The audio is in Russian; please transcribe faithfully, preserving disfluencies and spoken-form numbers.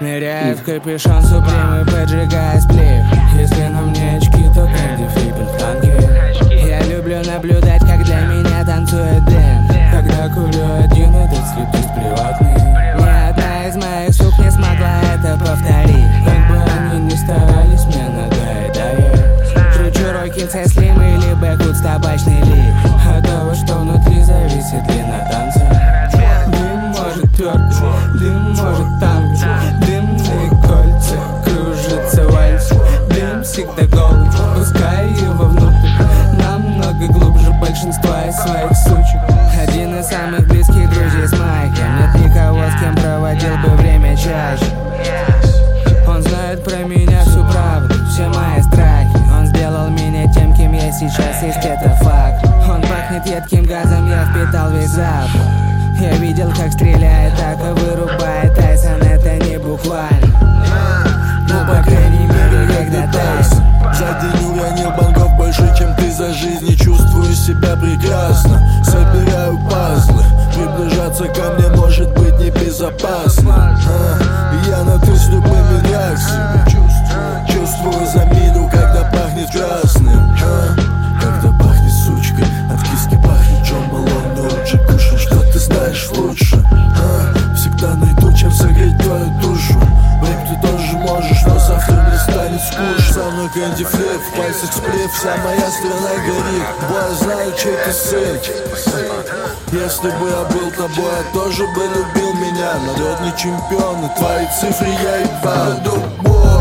Нередко пишу супремы, поджигая сплив. Если на мне очки, то Кэнди Флиппер фланги. Я люблю наблюдать, как для меня танцует Дэн. Когда курю один, этот слепец приватный. Ни одна из моих сук не смогла это повторить. Как бы они ни старались, мне надоедает. Кручу руки, цеслим или бэквуд с табачный лист. От того, что внутри, зависит длина танца. Дым может танк, дымные кольца, кружится вальс. Дым всегда голый, пускай его внутрь. Намного глубже большинства из своих сучек. Один из самых близких друзей с Майком. Нет никого, с кем проводил бы время чаще. Он знает про меня всю правду, все мои страхи. Он сделал меня тем, кем я сейчас есть, это факт. Он пахнет едким газом, я впитал весь запах. Я видел, как стреляет, так и вырубает Тайсон, это не буквально. Ну, по крайней мере, когда Тайсон. За день уронил банков больше, чем ты за жизнь. И чувствую себя прекрасно, собираю пазлы. Приближаться ко мне может быть небезопасно. Я на ты с любыми реакциями чувствую. Чувствую за милю, когда пахнет красным. Когда пахнет сучкой, от киски пахнет Джон Малон, но он же кушал, что ты знаешь лучше. а, Всегда найду, чем согреть твою душу. Рэп ты тоже можешь, но завтра мне станет скучно. Со мной Кэнди Флип, в пальцах сплив, вся моя страна горит. Бой, знаю, чей ты сын. Если бы я был тобой, я тоже бы любил меня. Народный чемпион, и твои цифры я ебал.